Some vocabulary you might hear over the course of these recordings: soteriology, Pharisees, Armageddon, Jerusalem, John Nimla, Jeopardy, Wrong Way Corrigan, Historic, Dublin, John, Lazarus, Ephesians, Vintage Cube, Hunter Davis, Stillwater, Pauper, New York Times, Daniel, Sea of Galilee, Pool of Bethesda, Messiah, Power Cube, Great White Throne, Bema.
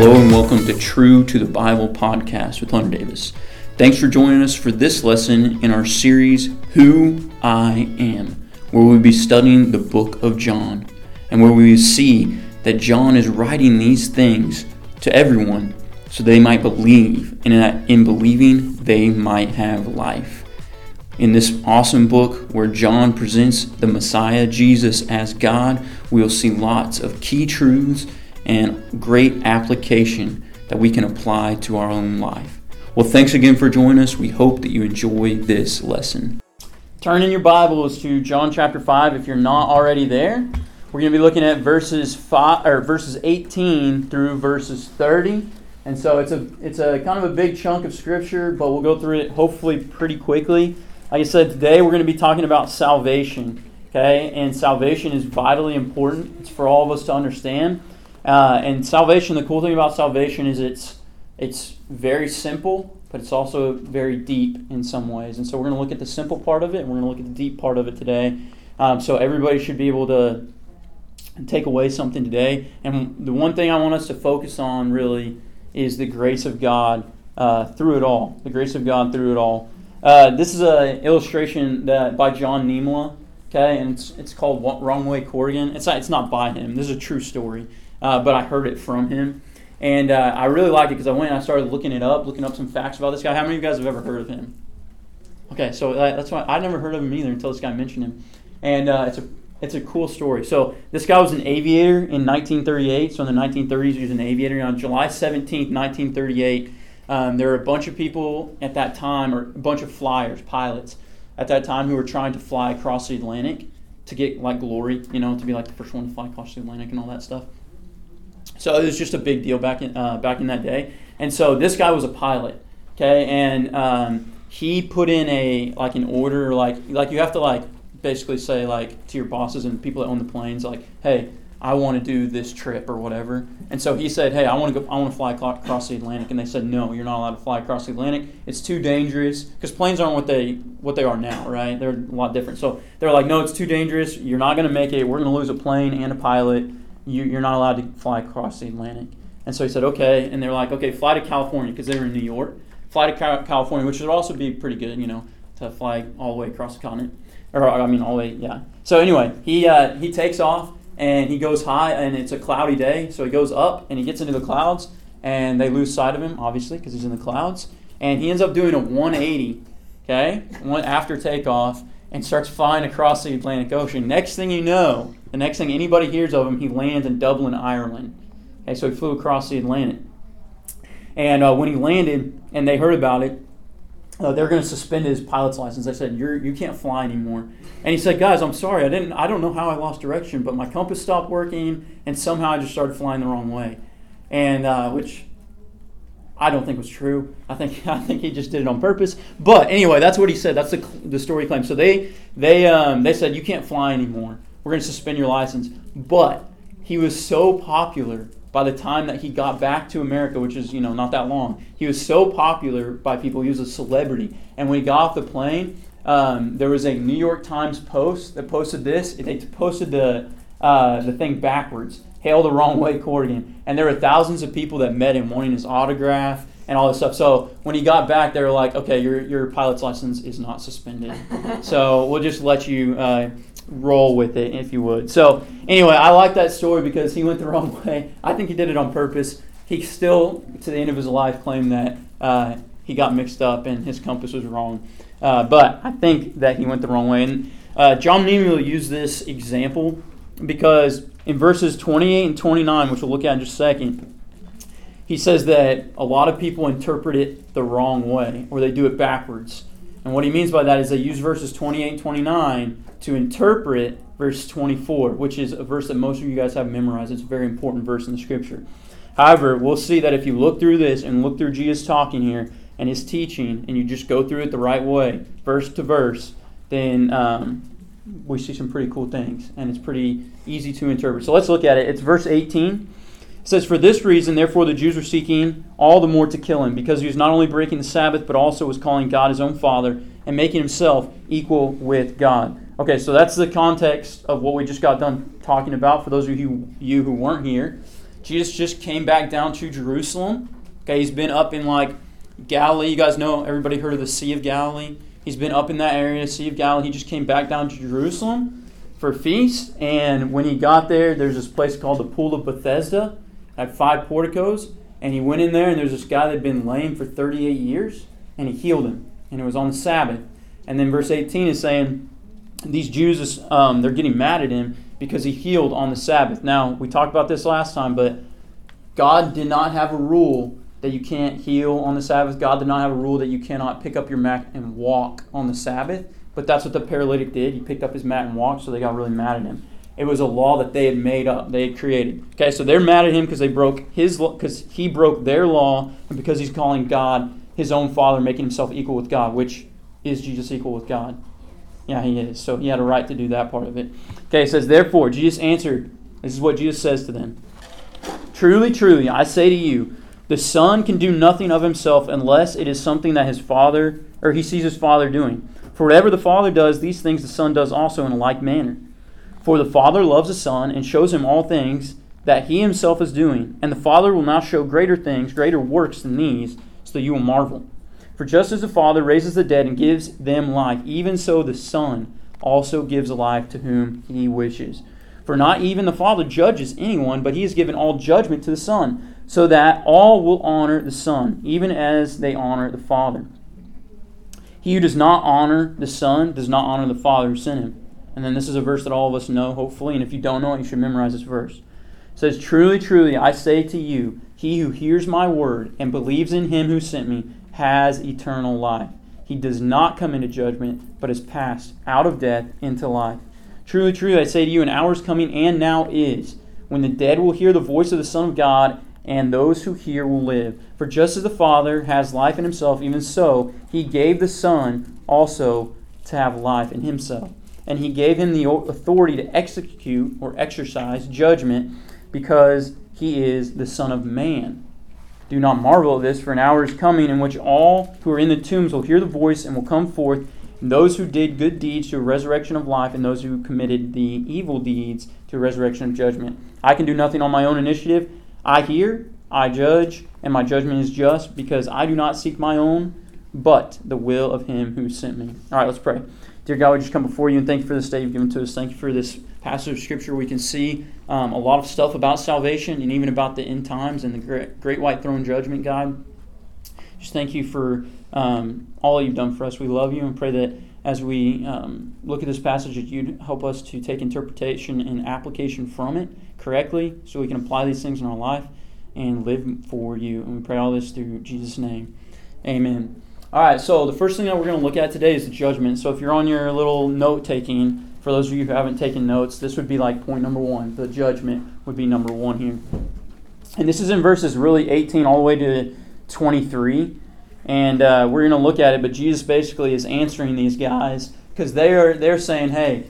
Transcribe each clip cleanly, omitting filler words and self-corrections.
Hello and welcome to True to the Bible podcast with Hunter Davis. Thanks for joining us for this lesson in our series, Who I Am, where we'll be studying the book of John, and where we see that John is writing these things to everyone so they might believe, and that in believing they might have life. In this awesome book where John presents the Messiah, Jesus, as God, we'll see lots of key truths and great application that we can apply to our own life. Well, thanks again for joining us. We hope that you enjoy this lesson. Turn in your Bibles to John chapter 5 if you're not already there. We're going to be looking at verses 18 through verses 30. And so it's a kind of a big chunk of scripture, but we'll go through it hopefully pretty quickly. Like I said, today we're going to be talking about salvation, okay? And salvation is vitally important. It's for all of us to understand. And salvation, the cool thing about salvation is it's very simple, but it's also very deep in some ways. And so we're going to look at the simple part of it, and we're going to look at the deep part of it today. So everybody should be able to take away something today. And the one thing I want us to focus on really is the grace of God through it all. The grace of God through it all. This is an illustration that by John Nimla, okay, and it's called Wrong Way Corrigan. It's not by him. This is a true story. But I heard it from him, and I really liked it because I went and I started looking up some facts about this guy. How many of you guys have ever heard of him? Okay, so that's why I never heard of him either until this guy mentioned him, and it's a cool story. So this guy was an aviator in 1938. So in the 1930s, he was an aviator. And on July 17th, 1938, there were a bunch of people at that time, or a bunch of flyers, pilots at that time, who were trying to fly across the Atlantic to get like glory, you know, to be like the first one to fly across the Atlantic and all that stuff. So it was just a big deal back in that day, and so this guy was a pilot, okay, and he put in an order, like you have to basically say to your bosses and people that own the planes, hey, I want to do this trip or whatever, and so he said, hey, I want to fly across the Atlantic, and they said, no, you're not allowed to fly across the Atlantic. It's too dangerous because planes aren't what they are now, right? They're a lot different. So they're like, no, it's too dangerous. You're not going to make it. We're going to lose a plane and a pilot. You're not allowed to fly across the Atlantic. And so he said, okay. And they're like, okay, fly to California, because they were in New York. Fly to California, which would also be pretty good, you know, to fly all the way across the continent. So anyway, he takes off, and he goes high, and it's a cloudy day. So he goes up, and he gets into the clouds, and they lose sight of him, obviously, because he's in the clouds. And he ends up doing a 180, okay, after takeoff, and starts flying across the Atlantic Ocean. Next thing you know, the next thing anybody hears of him, he lands in Dublin, Ireland. Okay, so he flew across the Atlantic. And when he landed and they heard about it, they were going to suspend his pilot's license. They said, you can't fly anymore. And he said, guys, I'm sorry. I don't know how I lost direction, but my compass stopped working, and somehow I just started flying the wrong way. And which I don't think was true. I think he just did it on purpose. But anyway, that's what he said. That's the story claim. So they said, you can't fly anymore. We're going to suspend your license. But he was so popular by the time that he got back to America, which is, you know, not that long. He was so popular by people. He was a celebrity. And when he got off the plane, there was a New York Times post that posted this. They posted the thing backwards. Hail the Wrong Way Corrigan. And there were thousands of people that met him wanting his autograph and all this stuff. So when he got back, they were like, okay, your pilot's license is not suspended. So we'll just let you roll with it, if you would. So anyway, I like that story because he went the wrong way. I think he did it on purpose. He still, to the end of his life, claimed that he got mixed up and his compass was wrong. But I think that he went the wrong way. And John Nimla used this example because in verses 28 and 29, which we'll look at in just a second, he says that a lot of people interpret it the wrong way, or they do it backwards. And what he means by that is they use verses 28 and 29 to interpret verse 24, which is a verse that most of you guys have memorized. It's a very important verse in the Scripture. However, we'll see that if you look through this and look through Jesus talking here and his teaching, and you just go through it the right way, verse to verse, then we see some pretty cool things, and it's pretty easy to interpret. So let's look at it. It's verse 18. It says, for this reason, therefore, the Jews were seeking all the more to kill him, because he was not only breaking the Sabbath, but also was calling God his own Father and making himself equal with God. Okay, so that's the context of what we just got done talking about. For those of you who weren't here, Jesus just came back down to Jerusalem. Okay, he's been up in like Galilee. You guys know, everybody heard of the Sea of Galilee. He's been up in that area, Sea of Galilee. He just came back down to Jerusalem for a feast. And when he got there, there's this place called the Pool of Bethesda. It had 5 porticos. And he went in there, and there's this guy that had been lame for 38 years. And he healed him. And it was on the Sabbath. And then verse 18 is saying, these Jews, they're getting mad at him because he healed on the Sabbath. Now, we talked about this last time, but God did not have a rule that you can't heal on the Sabbath. God did not have a rule that you cannot pick up your mat and walk on the Sabbath. But that's what the paralytic did. He picked up his mat and walked, so they got really mad at him. It was a law that they had made up, they had created. Okay, so they're mad at him because they broke his law, because he broke their law, and because he's calling God his own Father, making himself equal with God, which is Jesus equal with God? Yeah, he is. So he had a right to do that part of it. Okay, it says, therefore, Jesus answered. This is what Jesus says to them. Truly, truly, I say to you, the Son can do nothing of himself unless it is something that his Father, or he sees his Father doing. For whatever the Father does, these things the Son does also in a like manner. For the Father loves the Son and shows him all things that he himself is doing. And the Father will now show greater things, greater works than these, so that you will marvel. For just as the Father raises the dead and gives them life, even so the Son also gives life to whom he wishes. For not even the Father judges anyone, but he has given all judgment to the Son, so that all will honor the Son, even as they honor the Father. He who does not honor the Son does not honor the Father who sent him. And then this is a verse that all of us know, hopefully, and if you don't know it, you should memorize this verse. It says, truly, truly, I say to you, he who hears my word and believes in him who sent me has eternal life. He does not come into judgment, but is passed out of death into life. Truly, truly, I say to you, an hour is coming and now is, when the dead will hear the voice of the Son of God, and those who hear will live. For just as the Father has life in himself, even so he gave the Son also to have life in himself. And he gave him the authority to execute or exercise judgment, because he is the Son of Man. Do not marvel at this, for an hour is coming in which all who are in the tombs will hear the voice and will come forth, and those who did good deeds to a resurrection of life, and those who committed the evil deeds to a resurrection of judgment. I can do nothing on my own initiative. I hear, I judge, and my judgment is just, because I do not seek my own, but the will of him who sent me. All right, let's pray. Dear God, we just come before you and thank you for this day you've given to us. Thank you for this passage of Scripture. We can see a lot of stuff about salvation and even about the end times and the great white throne judgment, God. Just thank you for all you've done for us. We love you and pray that as we look at this passage, that you'd help us to take interpretation and application from it correctly, so we can apply these things in our life and live for you. And we pray all this through Jesus' name. Amen. All right, so the first thing that we're going to look at today is the judgment. So if you're on your little note-taking, for those of you who haven't taken notes, this would be like point number 1. The judgment would be number 1 here. And this is in verses really 18 all the way to 23. And we're going to look at it, but Jesus basically is answering these guys because they're saying, hey,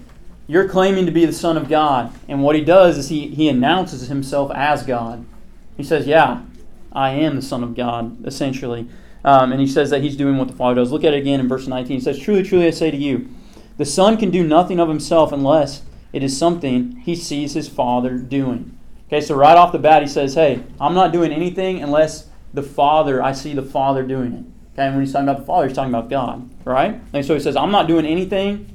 you're claiming to be the Son of God. And what he does is he announces himself as God. He says, yeah, I am the Son of God, essentially. And he says that he's doing what the Father does. Look at it again in verse 19. It says, truly, truly, I say to you, the Son can do nothing of himself unless it is something he sees his Father doing. Okay, so right off the bat, he says, hey, I'm not doing anything unless the Father, I see the Father doing it. Okay, and when he's talking about the Father, he's talking about God, right? And so he says, I'm not doing anything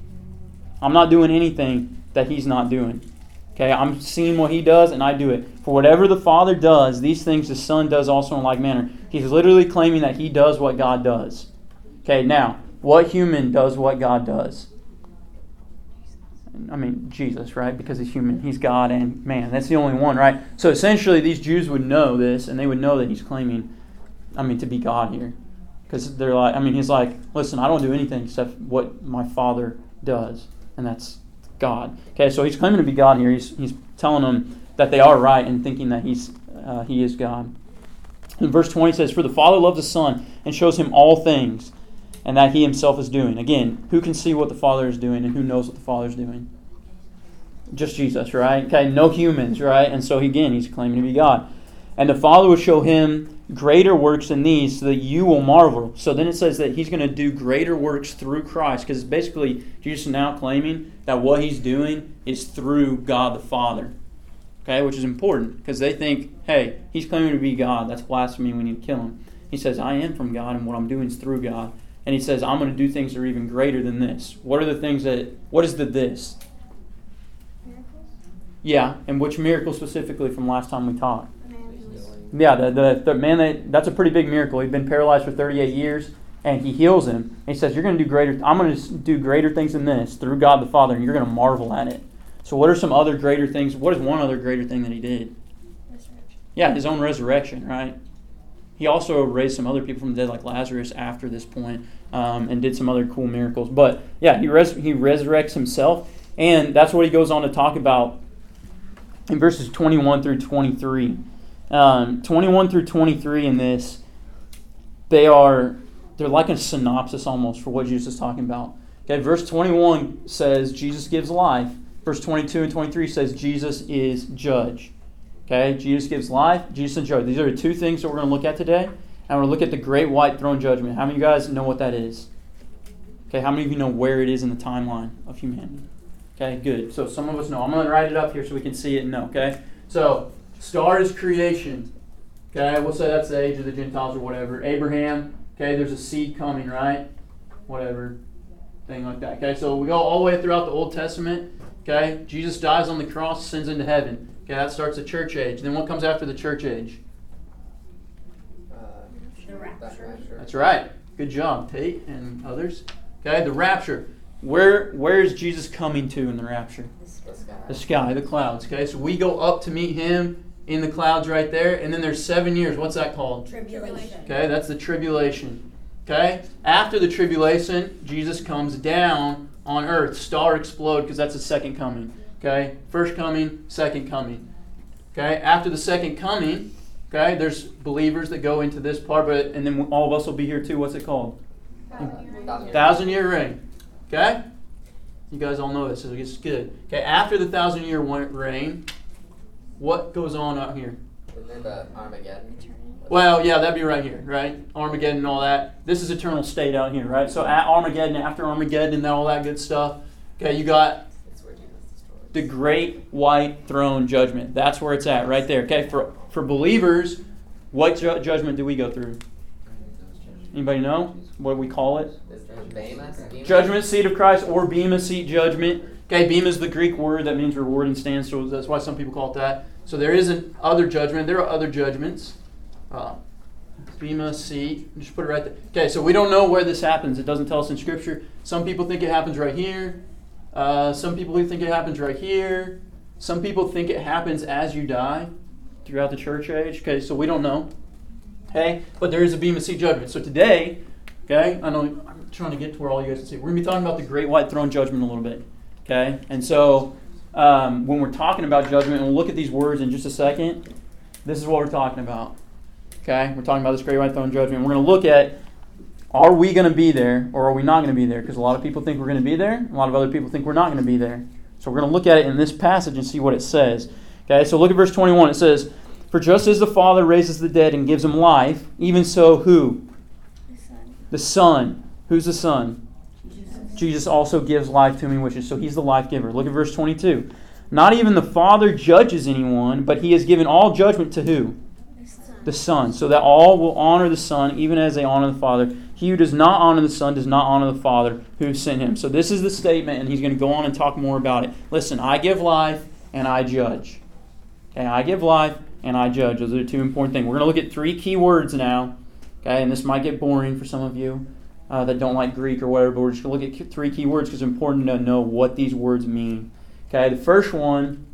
that he's not doing. Okay, I'm seeing what he does, and I do it. For whatever the Father does, these things the Son does also in like manner. He's literally claiming that he does what God does. Okay, now, what human does what God does? I mean, Jesus, right? Because he's human. He's God and man. That's the only one, right? So essentially, these Jews would know this, and they would know that he's claiming, to be God here. Because they're like, he's like, listen, I don't do anything except what my Father does, and that's God. Okay, so he's claiming to be God here. He's telling them that they are right and thinking that he is God. And verse 20 says, for the Father loves the Son and shows him all things, and that he himself is doing. Again, who can see what the Father is doing and who knows what the Father is doing? Just Jesus, right? Okay, no humans, right? And so again, he's claiming to be God. And the Father will show him greater works than these, so that you will marvel. So then it says that he's going to do greater works through Christ, because basically Jesus is now claiming that what he's doing is through God the Father. okay, which is important because they think, hey, he's claiming to be God. That's blasphemy. We need to kill him. He says, I am from God, and what I'm doing is through God. And he says, I'm going to do things that are even greater than this. What are the things that, what is the this? Miracles? Yeah, and which miracle specifically from last time we taught? Yeah, the man, that's a pretty big miracle. He'd been paralyzed for 38 years, and he heals him. And he says, you're going to do greater, I'm going to do greater things than this through God the Father, and you're going to marvel at it. So what are some other greater things? What is one other greater thing that he did? Resurrection. Yeah, his own resurrection, right? He also raised some other people from the dead, like Lazarus, after this point, and did some other cool miracles. But yeah, he resurrects himself, and that's what he goes on to talk about in verses 21 through 23. 21 through 23 in this, they're like a synopsis almost for what Jesus is talking about. Okay, verse 21 says Jesus gives life. Verse 22 and 23 says Jesus is judge. Okay, Jesus gives life, Jesus is judge. These are the two things that we're going to look at today. And we're going to look at the Great White Throne Judgment. How many of you guys know what that is? Okay, how many of you know where it is in the timeline of humanity? Okay, good. So some of us know. I'm going to write it up here so we can see it and know, okay? So, star is creation. Okay, we'll say that's the age of the Gentiles or whatever. Abraham, okay, there's a seed coming, right? Whatever, thing like that. Okay, so we go all the way throughout the Old Testament. Okay, Jesus dies on the cross, ascends into heaven. Okay, that starts the church age. Then what comes after the church age? The rapture. That's right. Good job, Tate and others. Okay, the rapture. Where is Jesus coming to in the rapture? The sky, the clouds. Okay, so we go up to meet him in the clouds right there. And then there's 7 years. What's that called? Tribulation. Okay, that's the tribulation. Okay, after the tribulation, Jesus comes down on earth. Star explode because that's the second coming. Okay, first coming, second coming. Okay, after the second coming, okay, there's believers that go into this part, but and then all of us will be here too. What's it called? Thousand year reign. Okay, you guys all know this, so it's good. Okay, after the 1,000 year reign, what goes on out here? Armageddon. Well, yeah, that'd be right here, right? Armageddon and all that. This is eternal state out here, right? So at Armageddon, after Armageddon, and all that good stuff. Okay, you got the Great White Throne Judgment. That's where it's at, right there. Okay, for believers, what judgment do we go through? Anybody know what we call it? Bema. Judgment seat of Christ or Bema seat judgment. Okay, Bema is the Greek word that means reward and stand, so that's why some people call it that. So there is an other judgment. There are other judgments. Bema seat. Just put it right there. Okay, so we don't know where this happens. It doesn't tell us in Scripture. Some people think it happens right here. Some people think it happens right here. Some people think it happens as you die throughout the church age. Okay, so we don't know. Okay, but there is a Bema seat judgment. So today, okay, I know I'm trying to get to where all you guys can see. We're going to be talking about the Great White Throne Judgment a little bit. Okay, and so when we're talking about judgment, and we'll look at these words in just a second, this is what we're talking about. Okay, we're talking about this Great White Throne Judgment. We're going to look at, are we going to be there or are we not going to be there? Because a lot of people think we're going to be there. A lot of other people think we're not going to be there. So we're going to look at it in this passage and see what it says. Okay, so look at verse 21. It says, for just as the Father raises the dead and gives them life, even so who? The Son. The Son. Who's the Son? Jesus. Jesus also gives life to whom he wishes. So he's the life giver. Look at verse 22. Not even the Father judges anyone, but he has given all judgment to who? The Son, so that all will honor the Son, even as they honor the Father. He who does not honor the Son does not honor the Father who sent him. So this is the statement, and he's going to go on and talk more about it. Listen, I give life, and I judge. Okay, I give life, and I judge. Those are the two important things. We're going to look at three key words now, okay, and this might get boring for some of you that don't like Greek or whatever, but we're just going to look at three key words because it's important to know what these words mean. Okay, the first one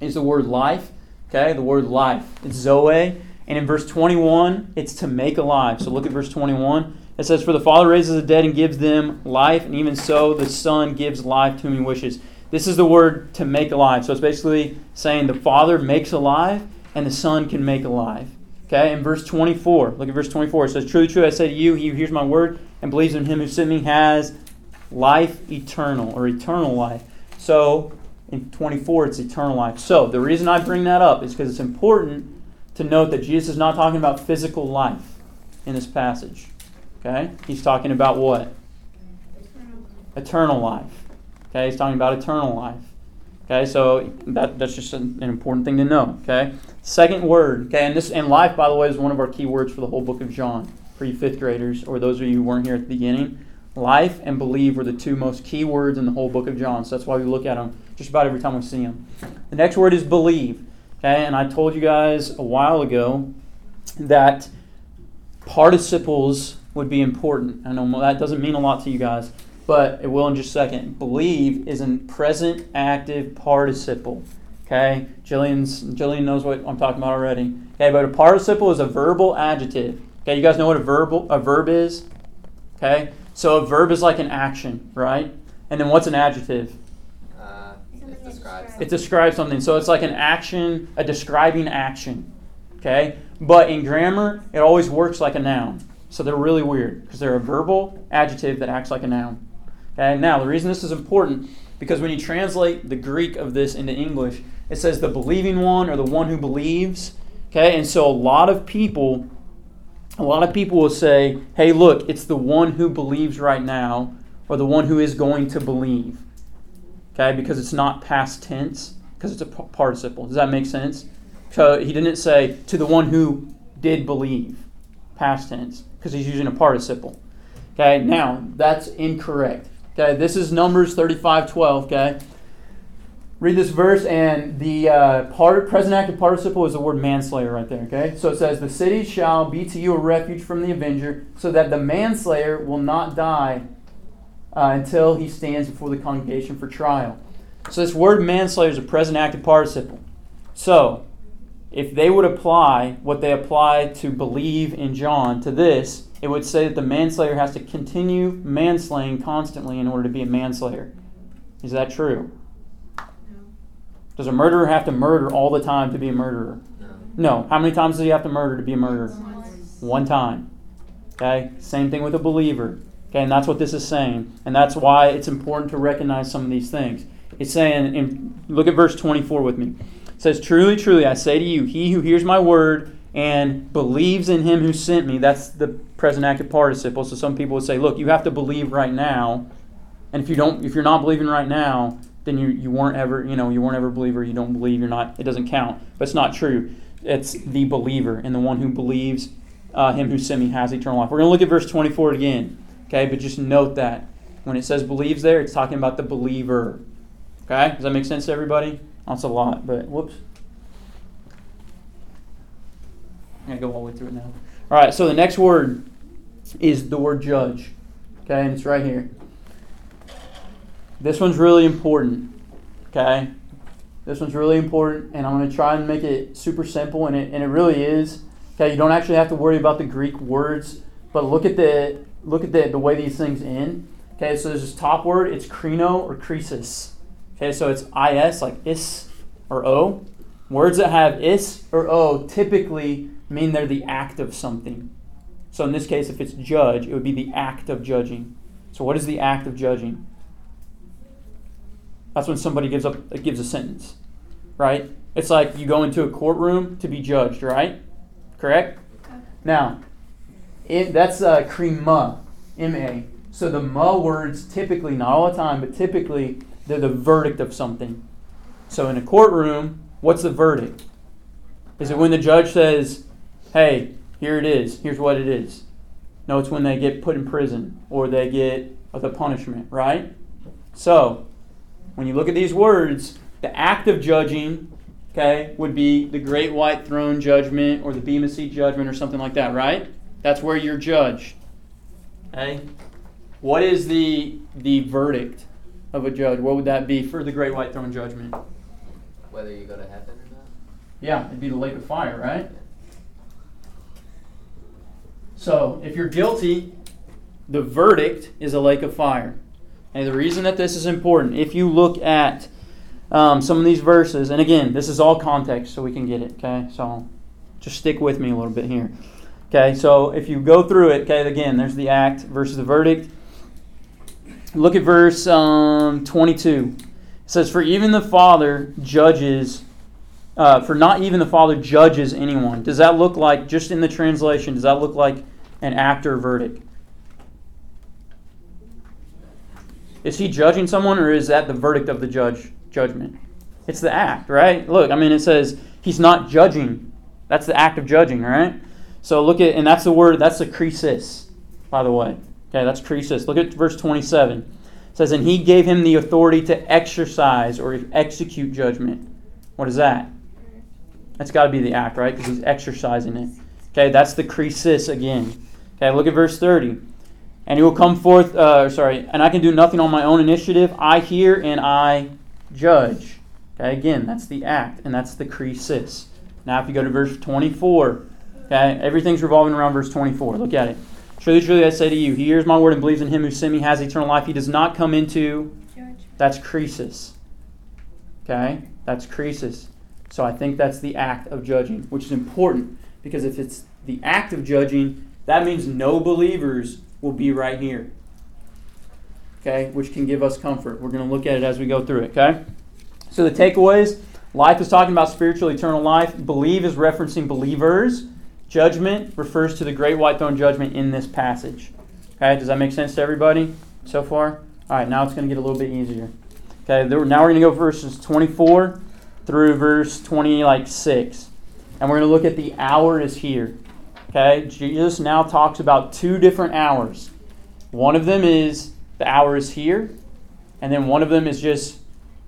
is the word life. Okay, the word life. It's zoe. And in verse 21, it's to make alive. So look at verse 21. It says, for the Father raises the dead and gives them life, and even so the Son gives life to whom he wishes. This is the word to make alive. So it's basically saying the Father makes alive, and the Son can make alive. Okay, in verse 24, look at verse 24. It says, truly, truly, I say to you, he who hears my word and believes in him who sent me has life eternal, or eternal life. So in 24, it's eternal life. So the reason I bring that up is because it's important to note that Jesus is not talking about physical life in this passage. Okay? He's talking about what? Eternal life. Okay? He's talking about eternal life. Okay, so that's just an important thing to know. Okay, second word. Okay, and life, by the way, is one of our key words for the whole book of John. For you fifth graders, or those of you who weren't here at the beginning, life and believe were the two most key words in the whole book of John. So that's why we look at them just about every time we see them. The next word is believe. Okay, and I told you guys a while ago that participles would be important. I know that doesn't mean a lot to you guys, but it will in just a second. Believe is a present active participle. Okay, Jillian knows what I'm talking about already. Okay, but a participle is a verbal adjective. Okay, you guys know what a verb is? Okay, so a verb is like an action, right? And then what's an adjective? It describes something. So it's like an action, a describing action. Okay, but in grammar, it always works like a noun. So they're really weird because they're a verbal adjective that acts like a noun. Okay, now the reason this is important, because when you translate the Greek of this into English, it says the believing one or the one who believes. Okay, and so a lot of people will say, hey, look, it's the one who believes right now or the one who is going to believe. Okay, because it's not past tense, because it's a participle. Does that make sense? So he didn't say to the one who did believe, past tense, because he's using a participle. Okay, now that's incorrect. Okay, this is Numbers 35:12. Okay, read this verse, and the present active participle is the word manslayer right there. Okay, so it says, "The city shall be to you a refuge from the avenger, so that the manslayer will not die until he stands before the congregation for trial." So this word manslayer is a present active participle. So if they would apply what they apply to believe in John to this, it would say that the manslayer has to continue manslaying constantly in order to be a manslayer. Is that true? No. Does a murderer have to murder all the time to be a murderer? No. How many times does he have to murder to be a murderer? One time. Okay. Same thing with a believer. Okay, and that's what this is saying. And that's why it's important to recognize some of these things. It's saying, look at verse 24 with me. It says, "Truly, truly, I say to you, he who hears my word and believes in him who sent me," that's the present active participle. So some people would say, look, you have to believe right now. And if you're not believing right now, then you weren't ever a believer, you don't believe, it doesn't count. But it's not true. It's the believer, and the one who believes him who sent me has eternal life. We're going to look at verse 24 again. Okay, but just note that when it says believes there, it's talking about the believer. Okay? Does that make sense to everybody? That's a lot, but whoops. I'm going to go all the way through it now. All right, so the next word is the word judge. Okay, and it's right here. This one's really important. Okay? This one's really important, and I'm going to try and make it super simple, and it really is. Okay, you don't actually have to worry about the Greek words, but look at the way these things end. Okay, so there's this top word. It's kreno or krisis. Okay, so it's is, like is or o. Words that have is or o typically mean they're the act of something. So in this case, if it's judge, it would be the act of judging. So what is the act of judging? That's when somebody gives a sentence, right? It's like you go into a courtroom to be judged, right? Correct? Now, that's krima, M-A. So the ma words typically, not all the time, but typically they're the verdict of something. So in a courtroom, what's the verdict? Is it when the judge says, hey, here it is, here's what it is? No, it's when they get put in prison or they get the punishment, right? So when you look at these words, the act of judging, okay, would be the Great White Throne judgment or the Bema seat judgment or something like that, right? That's where you're judged. Okay? What is the verdict of a judge? What would that be for the Great White Throne judgment? Whether you go to heaven or not. Yeah, it'd be the lake of fire, right? So, if you're guilty, the verdict is a lake of fire. And the reason that this is important, if you look at some of these verses, and again, this is all context so we can get it, okay? So, just stick with me a little bit here. Okay, so if you go through it, okay, again, there's the act versus the verdict. Look at verse 22. It says, "For not even the Father judges anyone." Does that look like, just in the translation, does that look like an act or verdict? Is he judging someone, or is that the verdict of the judgment? It's the act, right? Look, I mean, it says he's not judging. That's the act of judging, right? So look at, and that's the word, that's the krisis, by the way. Okay, that's krisis. Look at verse 27. It says, and he gave him the authority to exercise or execute judgment. What is that? That's got to be the act, right? Because he's exercising it. Okay, that's the krisis again. Okay, look at verse 30. And he will come forth, and I can do nothing on my own initiative. I hear and I judge. Okay, again, that's the act, and that's the krisis. Now if you go to verse 24, okay, everything's revolving around verse 24. Look at it. Truly, truly, I say to you, he hears my word and believes in him who sent me has eternal life. He does not come into judgment. That's krisis. Okay, that's krisis. So I think that's the act of judging, which is important, because if it's the act of judging, that means no believers will be right here. Okay, which can give us comfort. We're going to look at it as we go through it, okay? So the takeaways, life is talking about spiritual eternal life. Believe is referencing believers. Judgment refers to the Great White Throne judgment in this passage. Okay, does that make sense to everybody so far? All right, now it's going to get a little bit easier. Okay, now we're going to go verses 24 through verse 26. And we're going to look at the hour is here. Okay, Jesus now talks about two different hours. One of them is the hour is here, and then one of them is just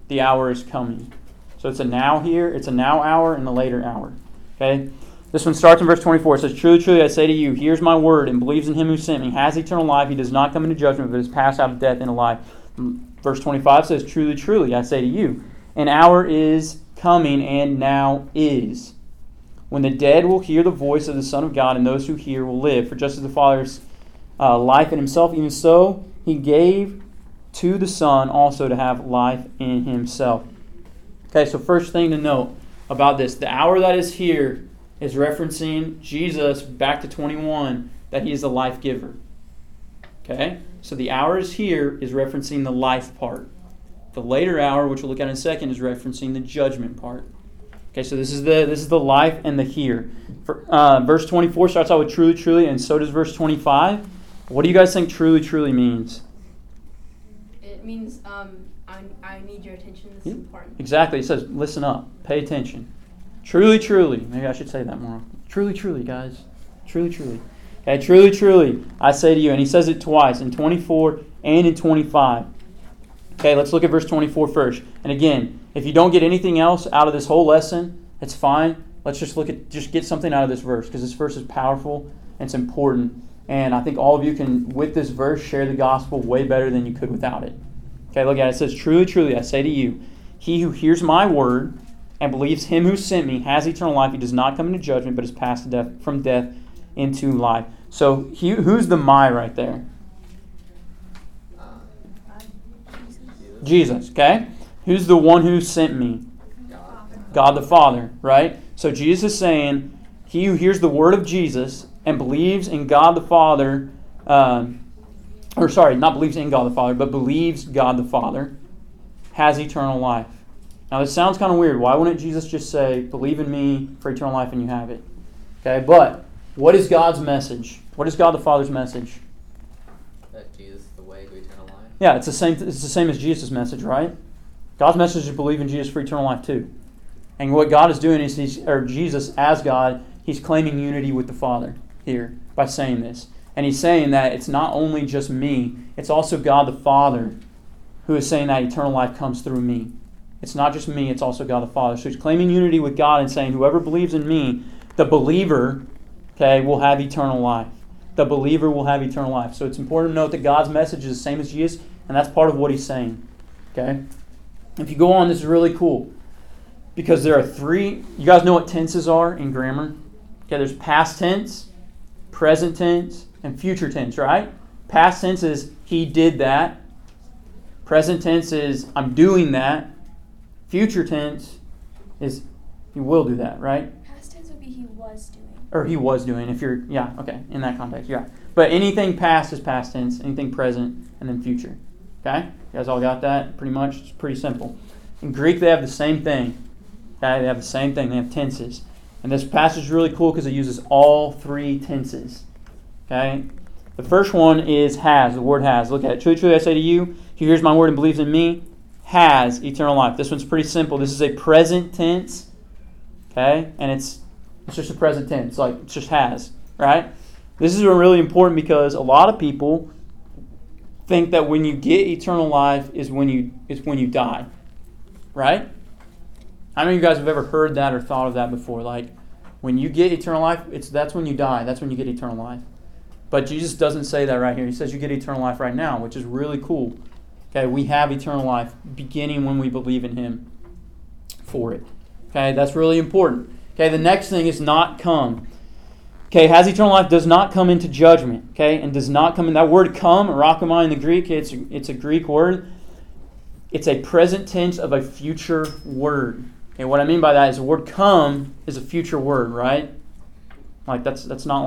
the hour is coming. So it's a now here, it's a now hour, and a later hour. Okay, this one starts in verse 24. It says, truly, truly, I say to you, hears my word, and believes in him who sent me, has eternal life. He does not come into judgment, but is passed out of death into life. Verse 25 says, truly, truly, I say to you, an hour is coming, and now is, when the dead will hear the voice of the Son of God, and those who hear will live. For just as the Father's life in himself, even so he gave to the Son also to have life in himself. Okay, so first thing to note about this, the hour that is here is referencing Jesus back to 21, that he is the life giver. Okay, so the hour is here is referencing the life part. The later hour, which we'll look at in a second, is referencing the judgment part. Okay, so this is the life and the here. Verse 24 starts out with truly, truly, and so does verse 25. What do you guys think truly, truly means? It means I need your attention. This is important. Exactly. It says, listen up. Pay attention. Truly, truly. Maybe I should say that more often. Truly, truly, guys. Truly, truly. Okay, truly, truly, I say to you. And he says it twice, in 24 and in 25. Okay, let's look at verse 24 first. And again, if you don't get anything else out of this whole lesson, it's fine. Let's just get something out of this verse, because this verse is powerful and it's important. And I think all of you can, with this verse, share the gospel way better than you could without it. Okay, look at it. It says, truly, truly, I say to you, he who hears my word and believes him who sent me has eternal life. He does not come into judgment, but is passed from death into life. So who's the my right there? Jesus, okay? Who's the one who sent me? God the Father, right? So Jesus is saying, he who hears the word of Jesus and believes in God the Father, not believes in God the Father, but believes God the Father, has eternal life. Now this sounds kind of weird. Why wouldn't Jesus just say, believe in me for eternal life and you have it? Okay, but what is God's message? What is God the Father's message? That Jesus is the way to eternal life. Yeah, it's the same as Jesus' message, right? God's message is believe in Jesus for eternal life too. And what God is doing is, Jesus as God, he's claiming unity with the Father here by saying this. And he's saying that it's not only just me, it's also God the Father who is saying that eternal life comes through me. It's not just me, it's also God the Father. So he's claiming unity with God and saying whoever believes in me, the believer, okay, will have eternal life. The believer will have eternal life. So it's important to note that God's message is the same as Jesus, and that's part of what he's saying. Okay? If you go on, this is really cool, because there are three. You guys know what tenses are in grammar? Okay, there's past tense, present tense, and future tense, right? Past tense is he did that. Present tense is I'm doing that. Future tense is he will do that, right? Past tense would be he was doing. Or he was doing, if you're, yeah, okay, in that context, yeah. But anything past is past tense, anything present, and then future. Okay? You guys all got that? Pretty much. It's pretty simple. In Greek, they have the same thing. Okay? They have the same thing. They have tenses. And this passage is really cool because it uses all three tenses. Okay? The first one is has, the word has. Look at it. Truly, truly, I say to you, he hears my word and believes in me, has eternal life. This one's pretty simple. This is a present tense, okay? And it's just a present tense, like it just has, right? This is really important because a lot of people think that when you get eternal life is when you die, right? I don't know if you guys have ever heard that or thought of that before. Like, when you get eternal life, that's when you die. That's when you get eternal life. But Jesus doesn't say that right here. He says you get eternal life right now, which is really cool. Okay, we have eternal life beginning when we believe in Him for it. Okay, that's really important. Okay, the next thing is not come. Okay, has eternal life, does not come into judgment. Okay, and does not come in. That word come, rakamai in the Greek, it's a Greek word. It's a present tense of a future word. Okay, what I mean by that is the word come is a future word, right? Like that's not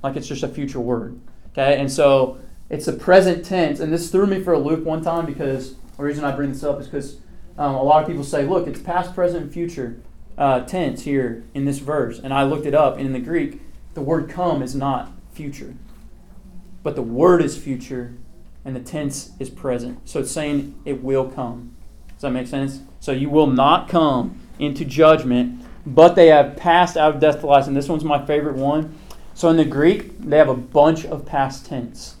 like it's just a future word. Okay, and so it's a present tense, and this threw me for a loop one time because the reason I bring this up is because a lot of people say, look, it's past, present, and future tense here in this verse, and I looked it up, and in the Greek, the word come is not future, but the word is future, and the tense is present. So it's saying it will come. Does that make sense? So you will not come into judgment, but they have passed out of death to life, and this one's my favorite one. So in the Greek, they have a bunch of past tense.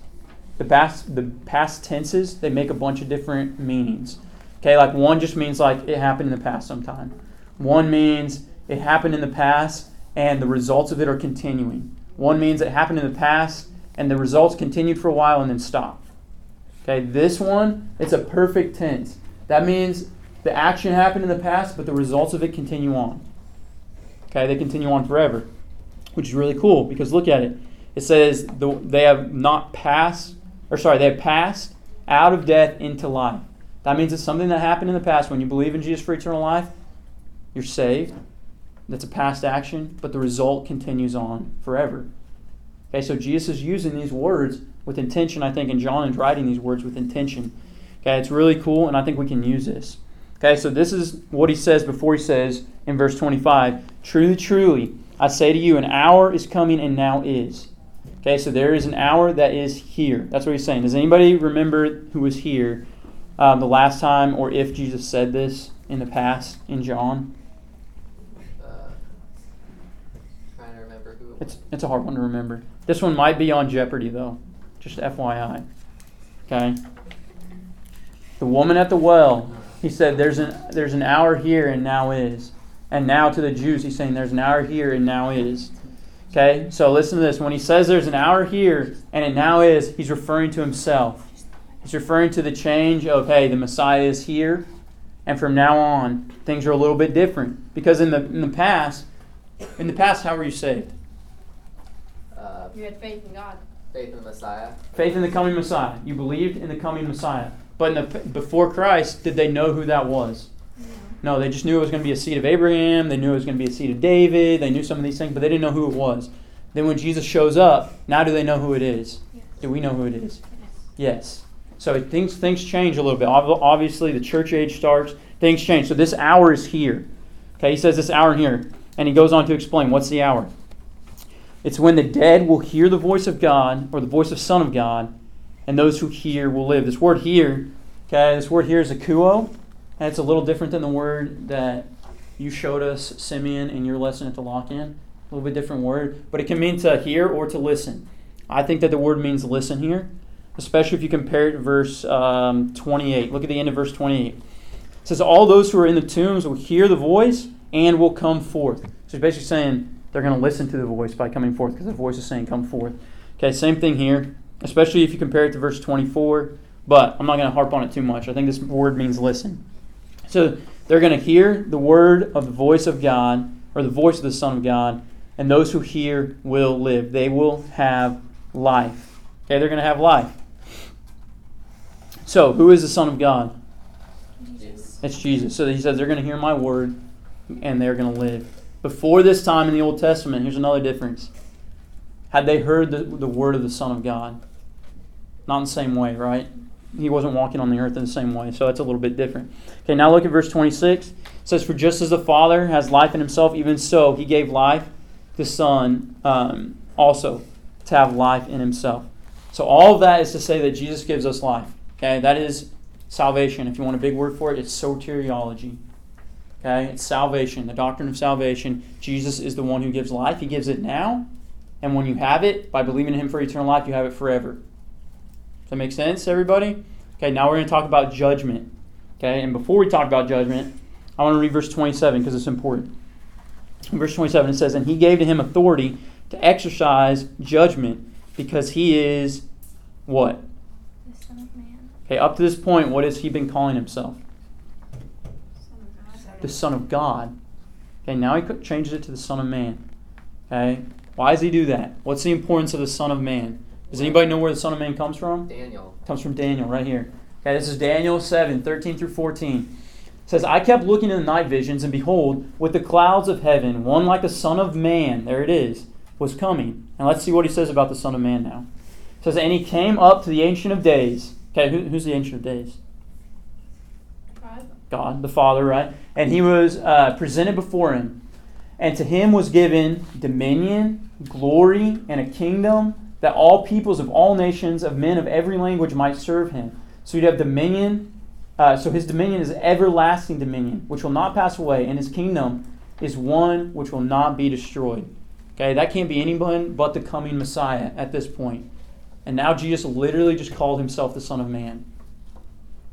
The past tenses, they make a bunch of different meanings. Okay, like one just means like it happened in the past sometime. One means it happened in the past and the results of it are continuing. One means it happened in the past and the results continued for a while and then stopped. Okay, this one, it's a perfect tense. That means the action happened in the past, but the results of it continue on. Okay, they continue on forever, which is really cool because look at it. It says they have passed out of death into life. That means it's something that happened in the past. When you believe in Jesus for eternal life, you're saved. That's a past action, but the result continues on forever. Okay, so Jesus is using these words with intention, I think, and John is writing these words with intention. Okay, it's really cool, and I think we can use this. Okay, so this is what he says before he says in verse 25, "Truly, truly, I say to you, an hour is coming and now is." Okay, so there is an hour that is here. That's what he's saying. Does anybody remember who was here the last time or if Jesus said this in the past in John? Trying to remember who it was. It's a hard one to remember. This one might be on Jeopardy, though. Just FYI. Okay. The woman at the well, he said there's an hour here and now is. And now to the Jews, he's saying there's an hour here and now is. Okay, so listen to this. When he says there's an hour here and it now is, he's referring to himself. He's referring to the change of, hey, the Messiah is here. And from now on, things are a little bit different. Because in the past, how were you saved? You had faith in God. Faith in the Messiah. Faith in the coming Messiah. You believed in the coming Messiah. But before Christ, did they know who that was? No, they just knew it was going to be a seed of Abraham. They knew it was going to be a seed of David. They knew some of these things, but they didn't know who it was. Then when Jesus shows up, now do they know who it is? Yes. Do we know who it is? Yes. So things change a little bit. Obviously, the church age starts. Things change. So this hour is here. Okay, he says this hour and here. And he goes on to explain, what's the hour? It's when the dead will hear the voice of God, or the voice of Son of God, and those who hear will live. This word here is akuo. And it's a little different than the word that you showed us, Simeon, in your lesson at the lock-in. A little bit different word. But it can mean to hear or to listen. I think that the word means listen here, especially if you compare it to verse 28. Look at the end of verse 28. It says, all those who are in the tombs will hear the voice and will come forth. So it's basically saying they're going to listen to the voice by coming forth because the voice is saying come forth. Okay, same thing here, especially if you compare it to verse 24. But I'm not going to harp on it too much. I think this word means listen. So they're going to hear the word of the voice of God, or the voice of the Son of God, and those who hear will live. They will have life. Okay, they're going to have life. So who is the Son of God? Jesus. It's Jesus. So he says they're going to hear my word, and they're going to live. Before this time in the Old Testament, here's another difference. Had they heard the word of the Son of God? Not in the same way, right? He wasn't walking on the earth in the same way, so that's a little bit different. Okay, now look at verse 26. It says, for just as the Father has life in himself, even so he gave life to the Son also to have life in himself. So all of that is to say that Jesus gives us life. Okay, that is salvation. If you want a big word for it, it's soteriology. Okay? It's salvation, the doctrine of salvation. Jesus is the one who gives life. He gives it now. And when you have it, by believing in him for eternal life, you have it forever. Does that make sense, everybody? Okay, now we're going to talk about judgment. Okay, and before we talk about judgment, I want to read verse 27 because it's important. In verse 27 it says, "And he gave to him authority to exercise judgment because he is" what? The Son of Man. Okay, up to this point, what has he been calling himself? The Son of God. Okay, now he changes it to the Son of Man. Okay, why does he do that? What's the importance of the Son of Man? Does anybody know where the Son of Man comes from? Daniel. It comes from Daniel right here. Okay, this is Daniel 7, 13 through 14. It says, "I kept looking in the night visions, and behold, with the clouds of heaven, one like the Son of Man," there it is, "was coming." And let's see what he says about the Son of Man now. It says, "And he came up to the Ancient of Days." Okay, who's the Ancient of Days? God, the Father, right? "And he was presented before him. And to him was given dominion, glory, and a kingdom, that all peoples of all nations, of men of every language might serve him." So you'd have dominion. So his dominion is everlasting dominion, which will not pass away, and his kingdom is one which will not be destroyed. Okay, that can't be anyone but the coming Messiah at this point. And now Jesus literally just called himself the Son of Man.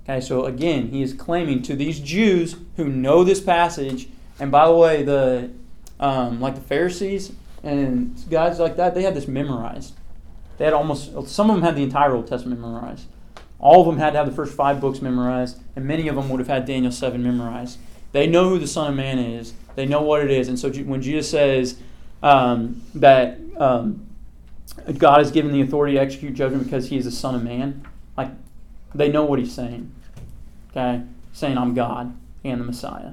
Okay, so again, he is claiming to these Jews who know this passage, and by the way, the like the Pharisees and guys like that, they had this memorized. They had some of them had the entire Old Testament memorized. All of them had to have the first 5 books memorized, and many of them would have had Daniel 7 memorized. They know who the Son of Man is. They know what it is. And so when Jesus says that God has given the authority to execute judgment because he is the Son of Man, like, they know what he's saying. Okay? Saying, "I'm God and the Messiah."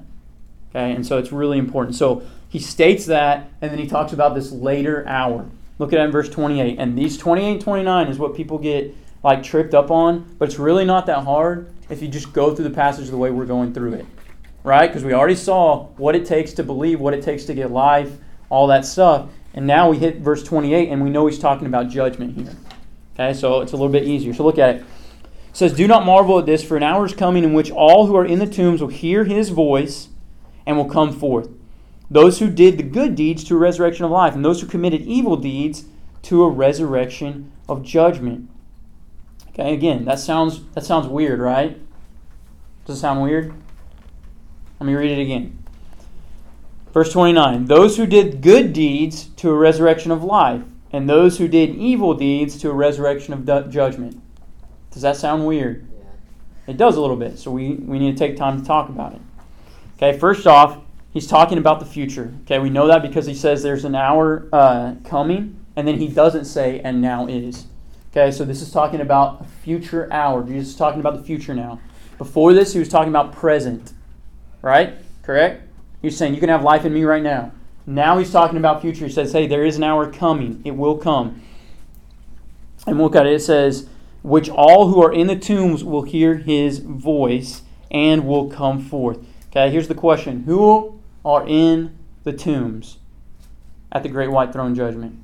Okay? And so it's really important. So he states that, and then he talks about this later hour. Look at it in verse 28. And these 28 and 29 is what people get like tripped up on, but it's really not that hard if you just go through the passage the way we're going through it, right? Because we already saw what it takes to believe, what it takes to get life, all that stuff, and now we hit verse 28, and we know he's talking about judgment here. Okay, so it's a little bit easier. So look at it. It says, "Do not marvel at this, for an hour is coming in which all who are in the tombs will hear his voice and will come forth. Those who did the good deeds to a resurrection of life, and those who committed evil deeds to a resurrection of judgment." Okay, again, that sounds weird, right? Does it sound weird? Let me read it again. Verse 29, "Those who did good deeds to a resurrection of life, and those who did evil deeds to a resurrection of judgment." Does that sound weird? Yeah. It does a little bit, so we need to take time to talk about it. Okay, first off, he's talking about the future. Okay, we know that because he says there's an hour coming, and then he doesn't say, "and now is." Okay, so this is talking about a future hour. Jesus is talking about the future now. Before this, he was talking about present. Right? Correct? He was saying, you can have life in me right now. Now he's talking about future. He says, hey, there is an hour coming. It will come. And look at it. It says, which all who are in the tombs will hear his voice and will come forth. Okay, here's the question. Who are in the tombs at the Great White Throne Judgment?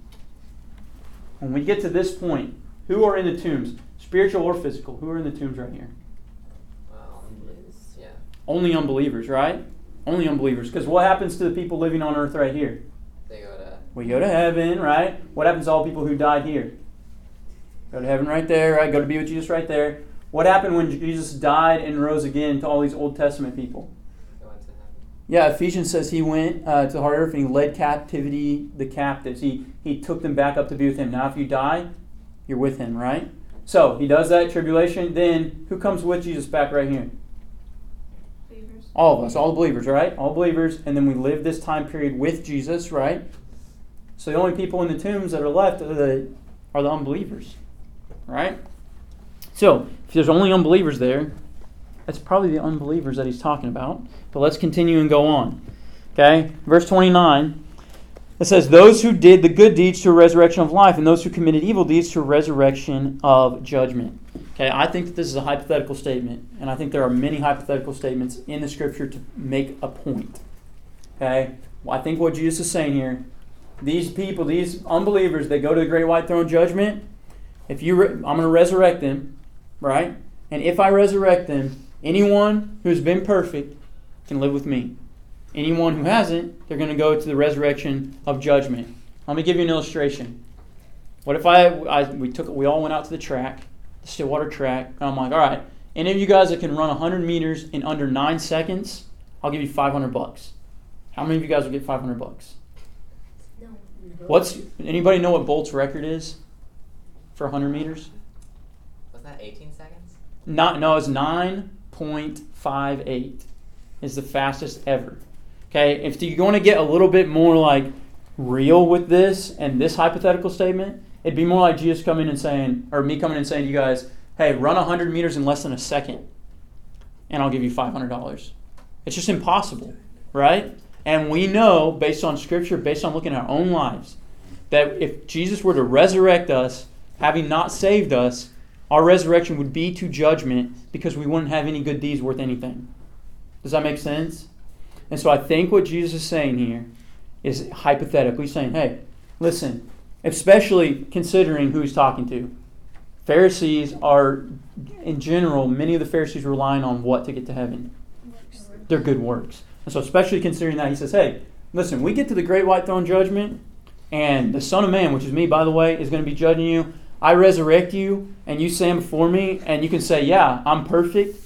When we get to this point, who are in the tombs? Spiritual or physical? Who are in the tombs right here? Unbelievers, yeah. Only unbelievers, right? Only unbelievers. Because what happens to the people living on earth right here? We go to heaven, right? What happens to all people who died here? Go to heaven right there, right? Go to be with Jesus right there. What happened when Jesus died and rose again to all these Old Testament people? They went to heaven. Yeah, Ephesians says he went to the hard earth and he led captivity the captives. He took them back up to be with him. Now if you die, you're with him, right? So he does that, tribulation. Then who comes with Jesus back right here? Believers. All of us, all the believers, right? All believers. And then we live this time period with Jesus, right? So the only people in the tombs that are left are the unbelievers, right? So if there's only unbelievers there, that's probably the unbelievers that he's talking about. But let's continue and go on. Okay, verse 29. It says, those who did the good deeds to a resurrection of life and those who committed evil deeds to a resurrection of judgment. Okay, I think that this is a hypothetical statement, and I think there are many hypothetical statements in the Scripture to make a point. Okay, well, I think what Jesus is saying here, these people, these unbelievers that go to the Great White Throne Judgment, if you I'm going to resurrect them, right? And if I resurrect them, anyone who's been perfect can live with me. Anyone who hasn't, they're going to go to the resurrection of judgment. Let me give you an illustration. What if we all went out to the track, the Stillwater track, and I'm like, all right, any of you guys that can run 100 meters in under 9 seconds, I'll give you $500. How many of you guys will get $500? No. Anybody know what Bolt's record is for 100 meters? Wasn't that 18 seconds? It's 9.58 is the fastest ever. Okay, if you're going to get a little bit more like real with this and this hypothetical statement, it'd be more like Jesus coming and saying, or me coming and saying to you guys, hey, run 100 meters in less than a second and I'll give you $500. It's just impossible, right? And we know, based on Scripture, based on looking at our own lives, that if Jesus were to resurrect us, having not saved us, our resurrection would be to judgment because we wouldn't have any good deeds worth anything. Does that make sense? And so I think what Jesus is saying here is hypothetically saying, hey, listen, especially considering who he's talking to. Pharisees are, in general, many of the Pharisees relying on what to get to heaven? Their good works. And so especially considering that, he says, hey, listen, we get to the Great White Throne judgment, and the Son of Man, which is me, by the way, is going to be judging you. I resurrect you, and you stand before me, and you can say, yeah, I'm perfect.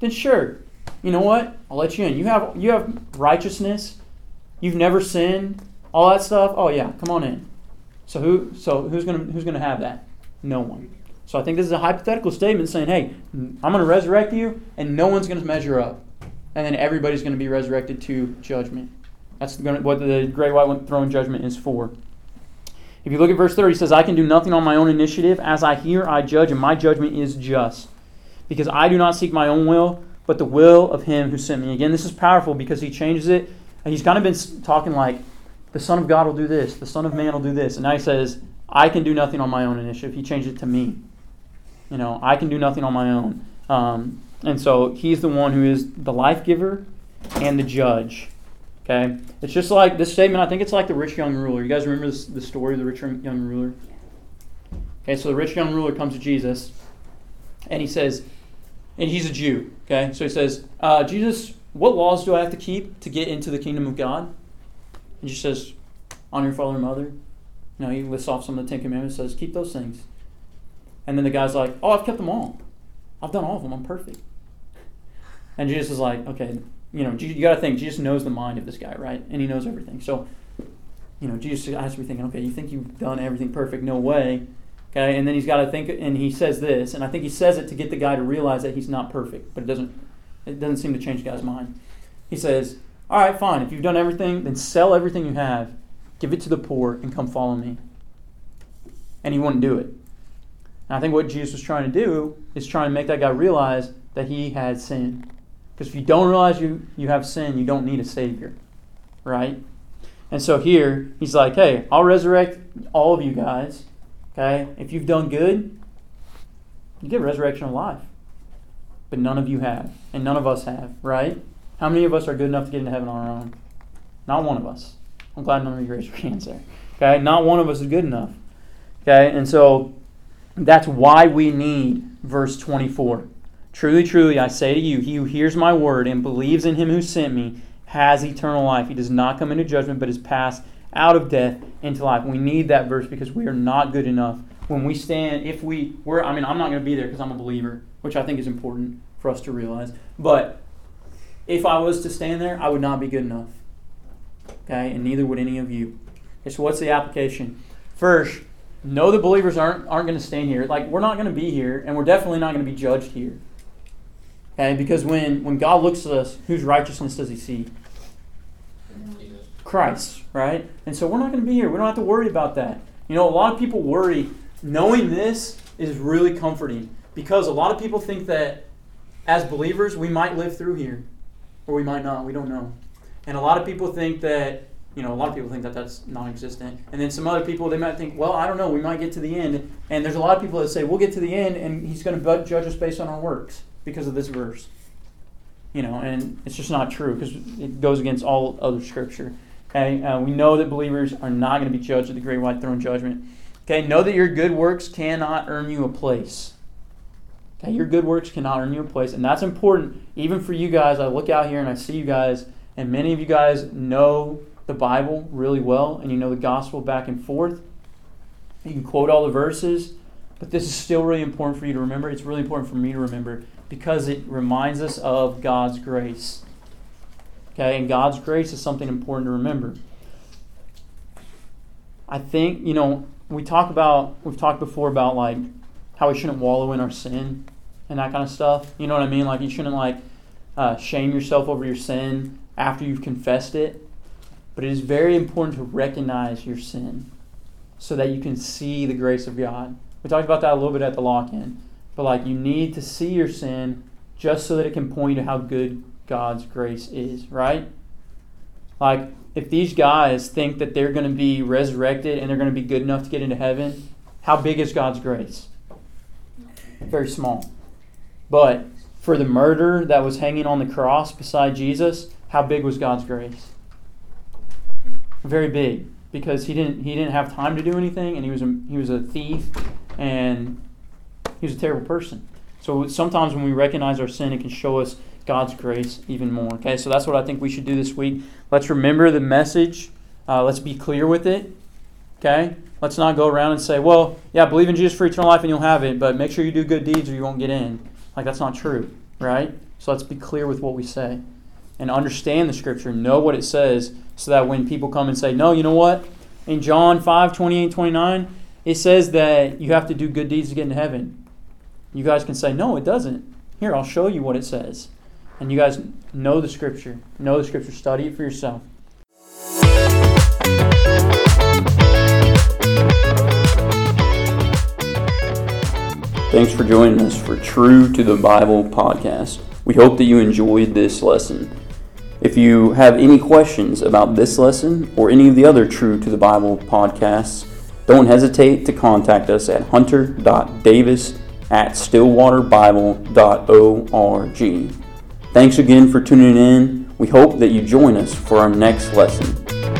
Then sure, you know what? I'll let you in. You have righteousness. You've never sinned. All that stuff. Oh yeah, come on in. So who's gonna have that? No one. So I think this is a hypothetical statement saying, hey, I'm gonna resurrect you, and no one's gonna measure up. And then everybody's going to be resurrected to judgment. That's what the Great White Throne judgment is for. If you look at verse 30, it says, I can do nothing on my own initiative. As I hear, I judge, and my judgment is just. Because I do not seek my own will, but the will of him who sent me. Again, this is powerful because he changes it. And he's kind of been talking like, the Son of God will do this. The Son of Man will do this. And now he says, I can do nothing on my own initiative. He changed it to me. You know, I can do nothing on my own. And so he's the one who is the life giver and the judge. Okay? It's just like this statement, I think it's like the rich young ruler. You guys remember the story of the rich young ruler? Okay, so the rich young ruler comes to Jesus and he says, and he's a Jew. Okay? So he says, Jesus, what laws do I have to keep to get into the kingdom of God? And Jesus says, honor your father and mother. You know, he lists off some of the Ten Commandments, says, keep those things. And then the guy's like, oh, I've kept them all. I've done all of them. I'm perfect. And Jesus is like, okay, you know, you got to think, Jesus knows the mind of this guy, right? And he knows everything. So, you know, Jesus has to be thinking, okay, you think you've done everything perfect? No way. Okay, and then he's got to think, and he says this, and I think he says it to get the guy to realize that he's not perfect, but it doesn't seem to change the guy's mind. He says, all right, fine. If you've done everything, then sell everything you have, give it to the poor, and come follow me. And he wouldn't do it. And I think what Jesus was trying to do is trying to make that guy realize that he had sinned. Because if you don't realize you have sin, you don't need a Savior, right? And so here, he's like, hey, I'll resurrect all of you guys, okay? If you've done good, you get resurrection of life. But none of you have, and none of us have, right? How many of us are good enough to get into heaven on our own? Not one of us. I'm glad none of you raised your hands there, okay? Not one of us is good enough, okay? And so that's why we need verse 24. Truly, truly, I say to you, he who hears my word and believes in him who sent me has eternal life. He does not come into judgment, but is passed out of death into life. We need that verse because we are not good enough. When we stand, I'm not going to be there because I'm a believer, which I think is important for us to realize. But if I was to stand there, I would not be good enough. Okay? And neither would any of you. Okay, so what's the application? First, no, the believers aren't going to stand here. Like, we're not going to be here, and we're definitely not going to be judged here. Okay, because when God looks at us, whose righteousness does he see? Jesus. Christ, right? And so we're not going to be here. We don't have to worry about that. You know, a lot of people worry. Knowing this is really comforting because a lot of people think that as believers, we might live through here or we might not. We don't know. And a lot of people think that, you know, a lot of people think that that's non-existent. And then some other people, they might think, well, I don't know. We might get to the end. And there's a lot of people that say, we'll get to the end and he's going to judge us based on our works. Because of this verse. You know, and it's just not true because it goes against all other Scripture. Okay, we know that believers are not going to be judged at the Great White Throne judgment. Okay, know that your good works cannot earn you a place. that your good works cannot earn you a place. And that's important even for you guys. I look out here and I see you guys, and many of you guys know the Bible really well, and you know the gospel back and forth. You can quote all the verses, but this is still really important for you to remember. It's really important for me to remember because it reminds us of God's grace. Okay, and God's grace is something important to remember. I think, you know, we've talked before about like how we shouldn't wallow in our sin and that kind of stuff. You know what I mean? Like you shouldn't like shame yourself over your sin after you've confessed it. But it is very important to recognize your sin so that you can see the grace of God. We talked about that a little bit at the lock-in. But like you need to see your sin just so that it can point to how good God's grace is, right? Like if these guys think that they're going to be resurrected and they're going to be good enough to get into heaven, how big is God's grace? Very small. But for the murderer that was hanging on the cross beside Jesus, how big was God's grace? Very big, because he didn't have time to do anything, and he was a thief, and he was a terrible person. So sometimes when we recognize our sin, it can show us God's grace even more. Okay, so that's what I think we should do this week. Let's remember the message. Let's be clear with it. Okay, let's not go around and say, well, yeah, believe in Jesus for eternal life and you'll have it, but make sure you do good deeds or you won't get in. Like, that's not true, right? So let's be clear with what we say and understand the Scripture, know what it says, so that when people come and say, no, you know what? In John 5:28-29, it says that you have to do good deeds to get into heaven. You guys can say, no, it doesn't. Here, I'll show you what it says. And you guys know the Scripture, study it for yourself. Thanks for joining us for True to the Bible podcast. We hope that you enjoyed this lesson. If you have any questions about this lesson or any of the other True to the Bible podcasts, don't hesitate to contact us at hunter.davis@stillwaterbible.org. Thanks again for tuning in. We hope that you join us for our next lesson.